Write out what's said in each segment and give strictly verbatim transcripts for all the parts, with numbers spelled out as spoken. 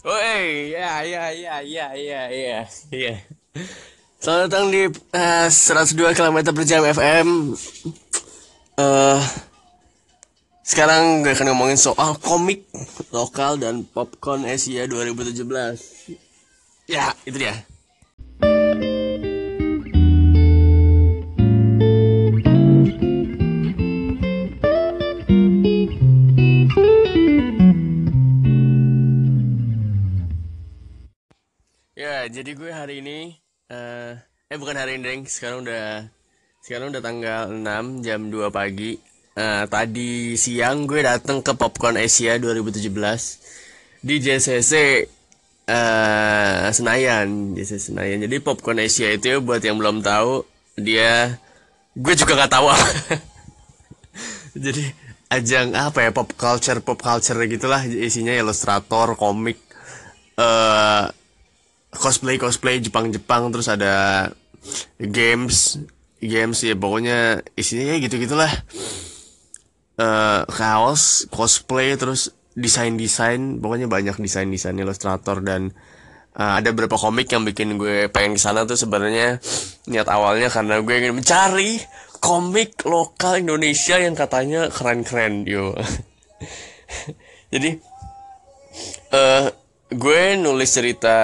Oh, hey, ya, ya, ya, ya, ya, ya, ya. Selamat datang di uh, seratus dua kilometer per jam F M. Uh, sekarang gue akan ngomongin soal komik lokal dan Popcon Asia dua ribu tujuh belas. Ya, itu dia. Jadi gue hari ini uh, eh bukan hari ini deng, sekarang udah sekarang udah tanggal enam jam dua pagi. Uh, tadi siang gue datang ke Popcon Asia dua ribu tujuh belas di J C C uh, Senayan, J C C Senayan. Jadi Popcon Asia itu, buat yang belum tahu, dia gue juga nggak tahu. Jadi ajang apa ya, pop culture pop culture gitulah, isinya ilustrator, komik, eh uh, cosplay cosplay Jepang Jepang terus ada games games ya, pokoknya isinya kayak gitu gitulah. Uh, kaos, cosplay, terus desain desain pokoknya banyak desain desain ilustrator, dan uh, ada beberapa komik yang bikin gue pengen kesana tuh. Sebenarnya niat awalnya karena gue ingin mencari komik lokal Indonesia yang katanya keren keren yo. Jadi uh, gue nulis cerita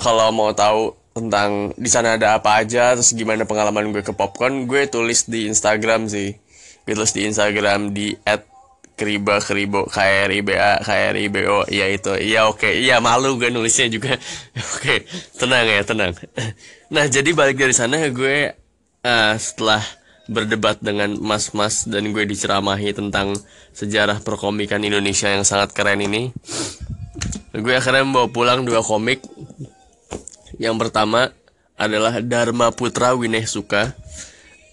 kalau mau tahu tentang di sana ada apa aja, terus gimana pengalaman gue ke Popcon. Gue tulis di Instagram sih. Gue tulis di Instagram di et kriba kribo k r i b a k r i b o. Iya itu. Iya oke. Okay. Iya malu gue nulisnya juga. Oke. Okay. Tenang ya, tenang. Nah, jadi balik dari sana gue uh, setelah berdebat dengan mas-mas dan gue diceramahi tentang sejarah perkomikan Indonesia yang sangat keren ini, gue akhirnya membawa pulang dua komik. Yang pertama adalah Dharma Putra Winehsuka,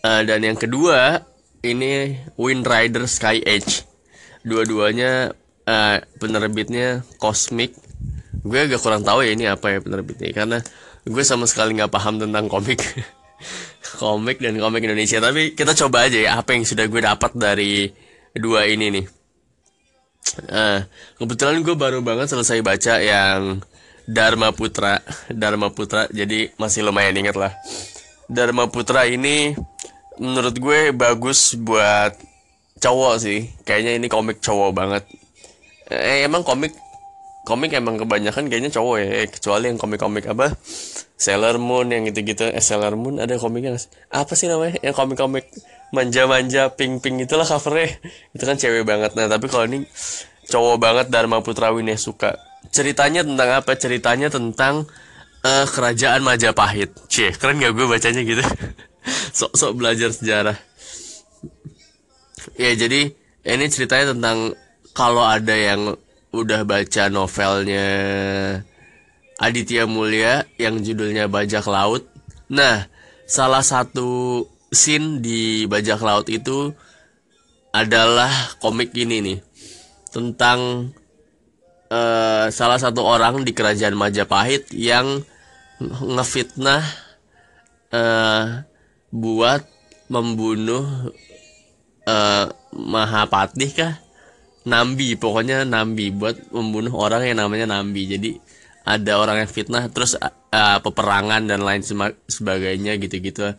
uh, dan yang kedua ini Windrider Sky Edge. Dua-duanya uh, penerbitnya Cosmic. Gue agak kurang tahu ya ini apa ya penerbitnya, karena gue sama sekali nggak paham tentang komik komik dan komik Indonesia. Tapi kita coba aja ya apa yang sudah gue dapat dari dua ini nih. Uh, kebetulan gue baru banget selesai baca yang Dharma Putra, Dharma Putra, jadi masih lumayan inget lah. Dharma Putra ini menurut gue bagus buat cowok sih, kayaknya ini komik cowok banget. Eh emang komik, komik emang kebanyakan kayaknya cowok ya, eh, kecuali yang komik-komik apa, Sailor Moon yang gitu-gitu. Eh Sailor Moon ada komiknya gak sih? Apa sih namanya? Yang komik-komik manja-manja, pink-pink itulah covernya. Itu kan cewek banget. Nah tapi kalau ini cowok banget. Dharma Putra Winehsuka. Ceritanya tentang apa? Ceritanya tentang uh, kerajaan Majapahit. Cie, keren gak gue bacanya gitu? Sok-sok belajar sejarah. Ya jadi ini ceritanya tentang, kalau ada yang udah baca novelnya Aditya Mulya yang judulnya Bajak Laut. Nah, salah satu scene di Bajak Laut itu adalah komik ini nih, tentang Uh, salah satu orang di kerajaan Majapahit yang ngefitnah uh, buat membunuh uh, Mahapatih kah? Nambi, pokoknya Nambi, buat membunuh orang yang namanya Nambi. Jadi ada orang yang fitnah, terus uh, peperangan dan lain sebagainya gitu-gitu.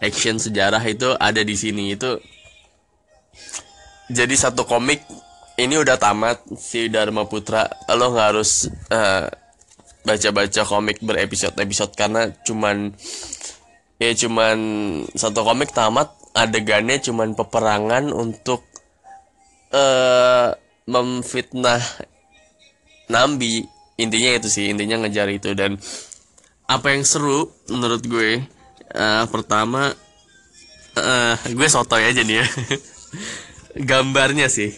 Action sejarah itu ada di sini itu. Jadi satu komik ini udah tamat si Dharma Putra. Lo nggak harus uh, baca-baca komik berepisode-episode karena cuman ya cuman satu komik tamat. Adegannya cuman peperangan untuk uh, memfitnah Nambi. Intinya itu sih, intinya ngejar itu. Dan apa yang seru menurut gue, uh, pertama uh, gue sotoy aja nih ya. Gambarnya sih,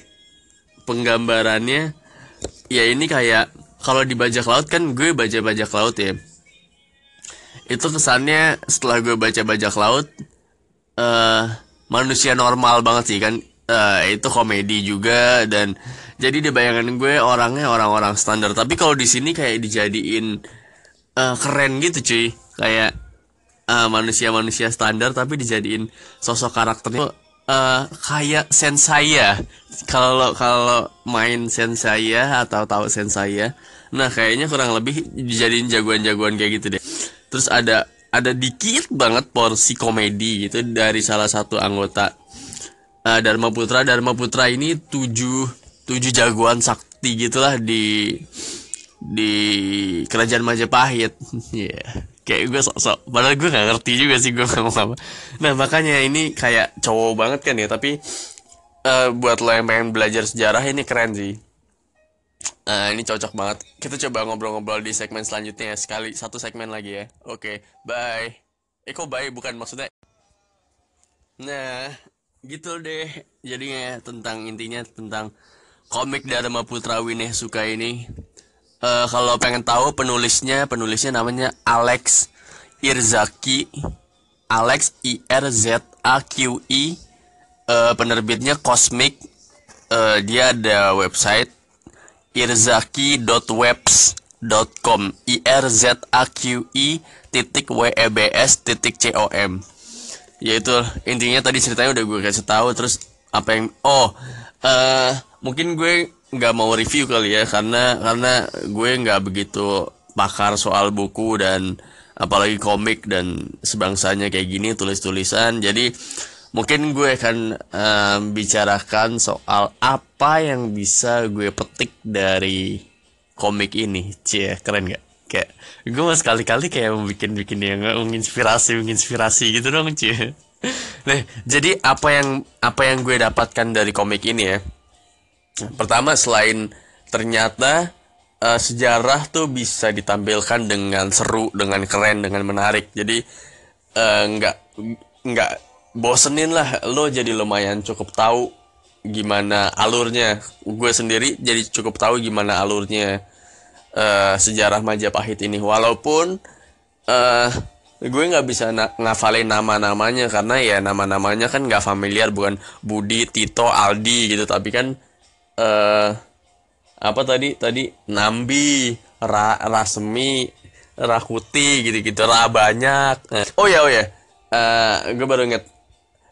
penggambarannya ya ini kayak kalau di Bajak Laut kan gue baca Bajak Laut ya, itu kesannya setelah gue baca Bajak Laut uh, manusia normal banget sih kan, uh, itu komedi juga, dan jadi di bayangan gue orangnya orang-orang standar. Tapi kalau di sini kayak dijadiin uh, keren gitu cuy, kayak uh, manusia-manusia standar tapi dijadiin sosok karakternya uh, kayak sensei ya. Kalau kalau main sensei ya atau tahu sensei ya. Nah, kayaknya kurang lebih dijadiin jagoan-jagoan kayak gitu deh. Terus ada ada dikit banget porsi komedi gitu dari salah satu anggota uh, Dharma Putra. Dharma Putra ini tujuh tujuh jagoan sakti gitulah di di kerajaan Majapahit. Iya. Yeah. Kayak gue sok-sok, padahal gue gak ngerti juga sih gue ngomong apa. Nah, makanya ini kayak cowok banget kan ya, tapi uh, buat lo yang pengen belajar sejarah ini keren sih. Uh, ini cocok banget. Kita coba ngobrol-ngobrol di segmen selanjutnya ya, sekali satu segmen lagi ya. Oke, okay, bye. Eh kok bye, bukan maksudnya. Nah, gitu deh jadinya tentang intinya tentang komik Dharma Putra Winehsuka ini. Uh, kalau pengen tahu penulisnya, penulisnya namanya Alex Irzaki, Alex I R Z A Q I. Uh, penerbitnya Cosmic. Uh, dia ada website irzaki dot webs dot com, I R Z A Q I titik W E B S titik com. Yaitu intinya tadi ceritanya udah gue kasih tahu. Terus apa yang oh uh, mungkin gue nggak mau review kali ya, karena karena gue nggak begitu pakar soal buku dan apalagi komik dan sebangsanya kayak gini, tulis-tulisan. Jadi mungkin gue akan uh, bicarakan soal apa yang bisa gue petik dari komik ini. Cie, keren nggak? Kayak gue mas kali-kali kayak bikin-bikin yang menginspirasi menginspirasi gitu dong, cie. Nah, jadi apa yang apa yang gue dapatkan dari komik ini ya? Pertama, selain ternyata uh, sejarah tuh bisa ditampilkan dengan seru, dengan keren, dengan menarik. Jadi uh, nggak nggak bosenin lah, lo jadi lumayan cukup tahu gimana alurnya. Gue sendiri jadi cukup tahu gimana alurnya uh, sejarah Majapahit ini. Walaupun uh, gue nggak bisa na- ngafalin nama-namanya, karena ya nama-namanya kan nggak familiar, bukan Budi, Tito, Aldi gitu. Tapi kan Uh, apa tadi tadi Nambi, Ra, Rasmi, Rakuti gitu-gitu, Ra banyak. Oh ya oh ya, uh, gue baru inget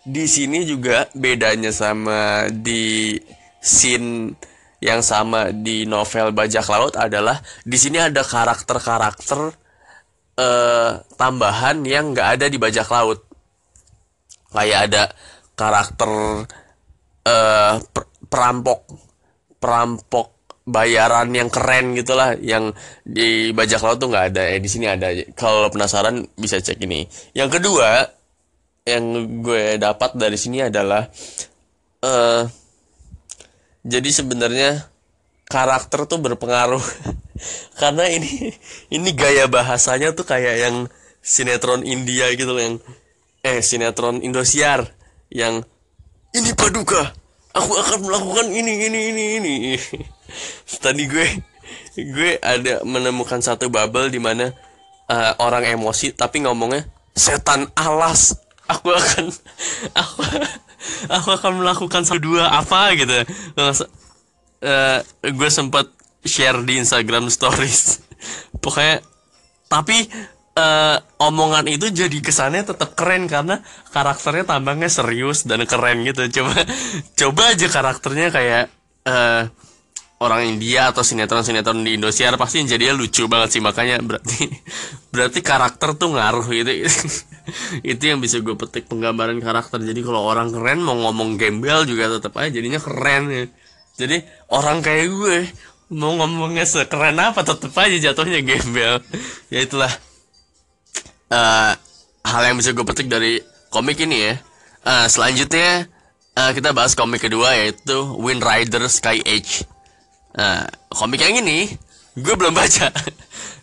di sini juga bedanya sama di scene yang sama di novel Bajak Laut adalah di sini ada karakter-karakter uh, tambahan yang nggak ada di Bajak Laut. Kayak ada karakter uh, per- perampok. perampok bayaran yang keren gitulah, yang di Bajak Laut tuh nggak ada ya, di sini ada. Kalau penasaran bisa cek ini. Yang kedua yang gue dapat dari sini adalah uh, jadi sebenarnya karakter tuh berpengaruh karena ini ini gaya bahasanya tuh kayak yang sinetron India gitu loh, yang eh sinetron Indosiar yang ini paduka, aku akan melakukan ini ini ini ini. Tadi gue gue ada menemukan satu bubble di mana uh, orang emosi tapi ngomongnya setan alas. Aku akan aku, aku akan melakukan satu dua apa gitu. Uh, gue sempat share di Instagram stories. Pokoknya tapi uh, omongan itu jadi kesannya tetap keren karena karakternya tambahnya serius dan keren gitu. Coba coba aja karakternya kayak uh, orang India atau sinetron-sinetron di Indosiar, pasti jadinya lucu banget sih. Makanya berarti berarti karakter tuh ngaruh gitu. Itu yang bisa gue petik, penggambaran karakter. Jadi kalau orang keren mau ngomong gembel juga tetap aja jadinya keren ya. Jadi orang kayak gue mau ngomongnya sekeren apa tetap aja jatuhnya gembel. Ya itulah Uh, hal yang bisa gue petik dari komik ini ya. Uh, selanjutnya uh, kita bahas komik kedua, yaitu Windrider Sky Edge. Uh, komik yang ini gue belum baca.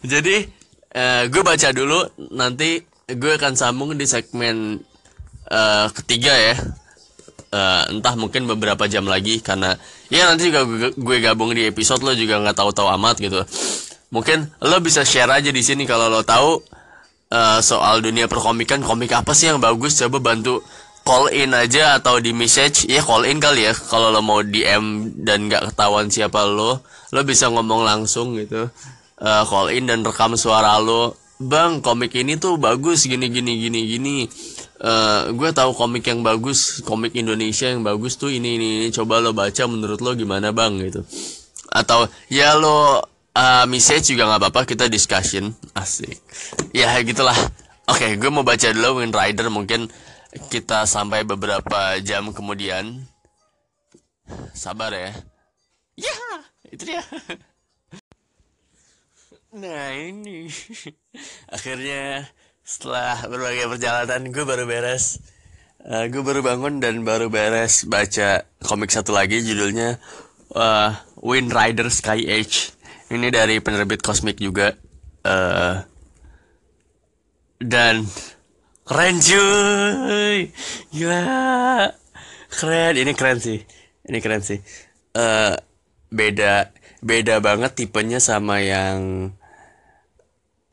Jadi uh, gue baca dulu, nanti gue akan sambung di segmen uh, ketiga ya. Uh, entah mungkin beberapa jam lagi, karena ya nanti juga gue, gue gabung di episode, lo juga nggak tahu-tahu amat gitu. Mungkin lo bisa share aja di sini kalau lo tahu Uh, soal dunia perkomikan, komik apa sih yang bagus. Coba bantu call in aja atau di message. Ya call in kali ya, kalau lo mau D M dan gak ketahuan siapa lo, lo bisa ngomong langsung gitu. uh, Call in dan rekam suara lo, bang komik ini tuh bagus gini gini gini gini. Uh, gue tahu komik yang bagus, komik Indonesia yang bagus tuh ini, ini ini coba lo baca, menurut lo gimana bang gitu, atau ya lo uh, message juga nggak apa-apa, kita discussion asik ya gitulah. Oke, okay, gue mau baca dulu Windrider, mungkin kita sampai beberapa jam kemudian, sabar ya ya yeah, itu dia. Nah ini akhirnya setelah berbagai perjalanan gue baru beres, uh, gue baru bangun dan baru beres baca komik satu lagi, judulnya uh, Windrider Sky Edge. Ini dari penerbit Cosmic juga, uh, dan keren cuy, gila keren, ini keren sih, ini keren sih, uh, beda beda banget tipenya sama yang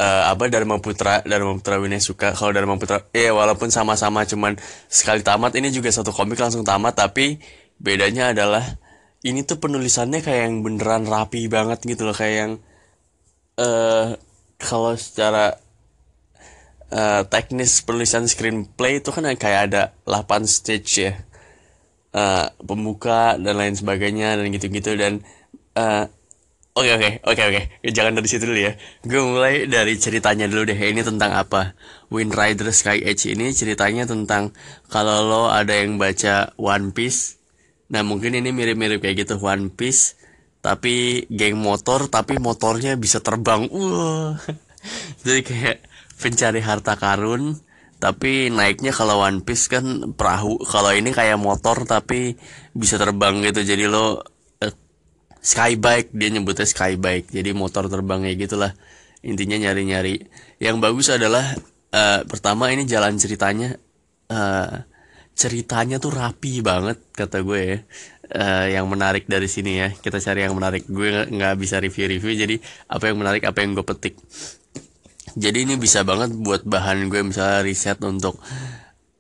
Uh, apa Dharma Putra Dharma Putra Winehsuka. Kalau Dharma Putra eh walaupun sama-sama, cuman sekali tamat, ini juga satu komik langsung tamat, tapi bedanya adalah ini tuh penulisannya kayak yang beneran rapi banget gitu loh, kayak yang uh, kalau secara uh, teknis penulisan screenplay itu kan kayak ada delapan stage ya, uh, pembuka dan lain sebagainya dan gitu-gitu, dan uh, Oke oke oke oke jangan dari situ dulu ya. Gue mulai dari ceritanya dulu deh. Ini tentang apa? Windrider Sky Edge ini ceritanya tentang, kalau lo ada yang baca One Piece, nah mungkin ini mirip-mirip kayak gitu. One Piece tapi geng motor, tapi motornya bisa terbang. Wah. Jadi kayak pencari harta karun, tapi naiknya kalau One Piece kan perahu, kalau ini kayak motor tapi bisa terbang gitu. Jadi lo skybike, dia nyebutnya skybike, jadi motor terbang kayak gitulah. Intinya nyari-nyari. Yang bagus adalah uh, pertama ini jalan ceritanya, uh, ceritanya tuh rapi banget kata gue ya. Uh, yang menarik dari sini ya, kita cari yang menarik. Gue nggak bisa review-review, jadi apa yang menarik, apa yang gue petik. Jadi ini bisa banget buat bahan gue misalnya riset untuk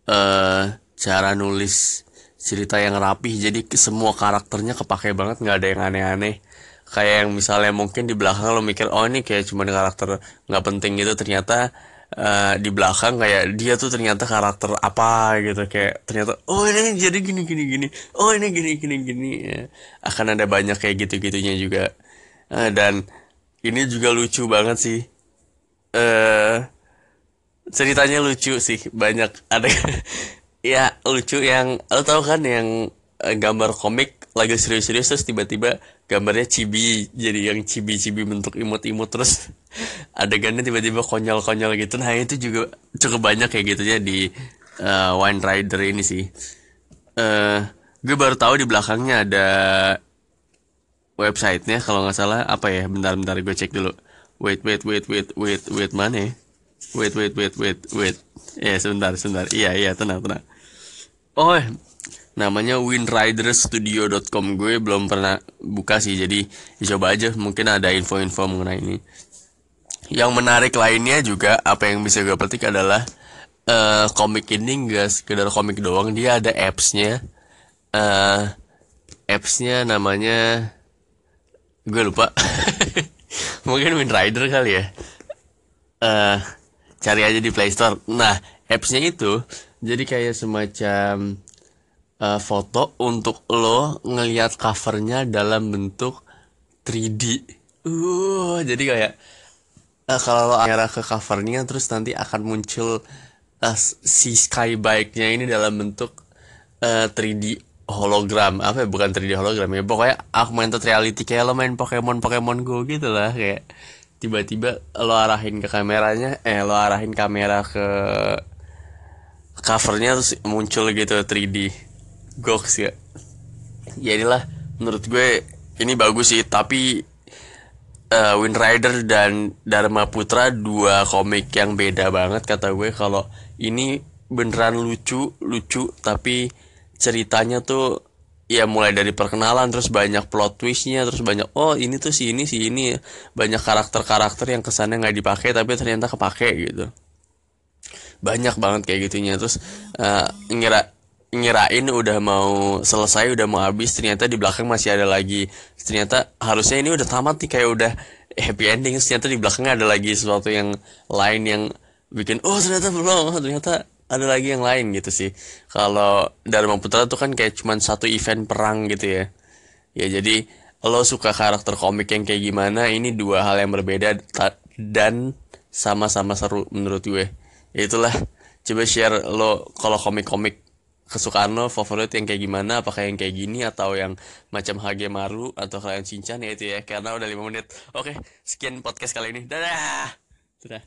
uh, cara nulis cerita yang rapih, jadi semua karakternya kepake banget, nggak ada yang aneh-aneh. Kayak yang misalnya mungkin di belakang lo mikir, oh ini kayak cuman karakter nggak penting gitu, ternyata uh, di belakang kayak dia tuh ternyata karakter apa gitu, kayak ternyata oh ini jadi gini gini gini, oh ini gini gini gini, ya, akan ada banyak kayak gitu-gitunya juga. Uh, dan ini juga lucu banget sih. Uh, ceritanya lucu sih, banyak ada. Ya lucu yang lo tau kan, yang eh, gambar komik lagi serius-serius terus tiba-tiba gambarnya chibi, jadi yang chibi-chibi bentuk imut-imut, terus adegannya tiba-tiba konyol-konyol gitu. Nah itu juga cukup banyak kayak gitunya di uh, Winerider ini sih. Uh, gue baru tahu di belakangnya ada websitenya kalau nggak salah, apa ya, bentar-bentar gue cek dulu. Wait wait wait wait wait wait mana ya? Wait wait wait wait wait ya, yeah, sebentar sebentar iya yeah, iya yeah, tenang tenang. Oh, namanya Win Riders Studio dot com. Gue belum pernah buka sih, jadi coba aja, mungkin ada info-info mengenai ini. Yang menarik lainnya juga, apa yang bisa gue petik adalah uh, komik ini gak sekedar komik doang, dia ada apps-nya. Uh, apps-nya namanya gue lupa. Mungkin Winrider kali ya. Uh, cari aja di Play Store. Nah, apps-nya itu jadi kayak semacam uh, foto untuk lo ngelihat covernya dalam bentuk tiga D. Uh, jadi kayak uh, kalau lo arah ke covernya, terus nanti akan muncul uh, si skybike-nya ini dalam bentuk uh, tiga D hologram. Apa ya? Bukan tiga D hologram ya. Pokoknya augmented reality, kayak lo main Pokemon Pokemon Go gitu lah, kayak tiba-tiba lo arahin ke kameranya, eh lo arahin kamera ke covernya terus muncul gitu tiga D. Goks ya. Jadilah menurut gue ini bagus sih, tapi uh, Winrider dan Dharma Putra dua komik yang beda banget kata gue. Kalau ini beneran lucu-lucu, tapi ceritanya tuh ya mulai dari perkenalan, terus banyak plot twistnya, terus banyak oh ini tuh si ini si ini, banyak karakter-karakter yang kesannya nggak dipakai tapi ternyata kepake gitu, banyak banget kayak gitunya. Terus uh, ngira ngirain udah mau selesai, udah mau habis, ternyata di belakang masih ada lagi, ternyata harusnya ini udah tamat nih, kayak udah happy ending, ternyata di belakang ada lagi sesuatu yang lain yang bikin oh ternyata belum, ternyata ada lagi yang lain gitu sih. Kalau Dharma Putra tuh kan kayak cuman satu event perang gitu ya. Ya jadi lo suka karakter komik yang kayak gimana, ini dua hal yang berbeda dan sama-sama seru menurut gue. Ya itulah, coba share lo kalau komik-komik kesukaan lo, favorit yang kayak gimana, apakah yang kayak gini atau yang macam Hagemaru atau kalian Shinchan ya itu ya, karena udah lima menit. Oke, sekian podcast kali ini. Dadah. Dadah.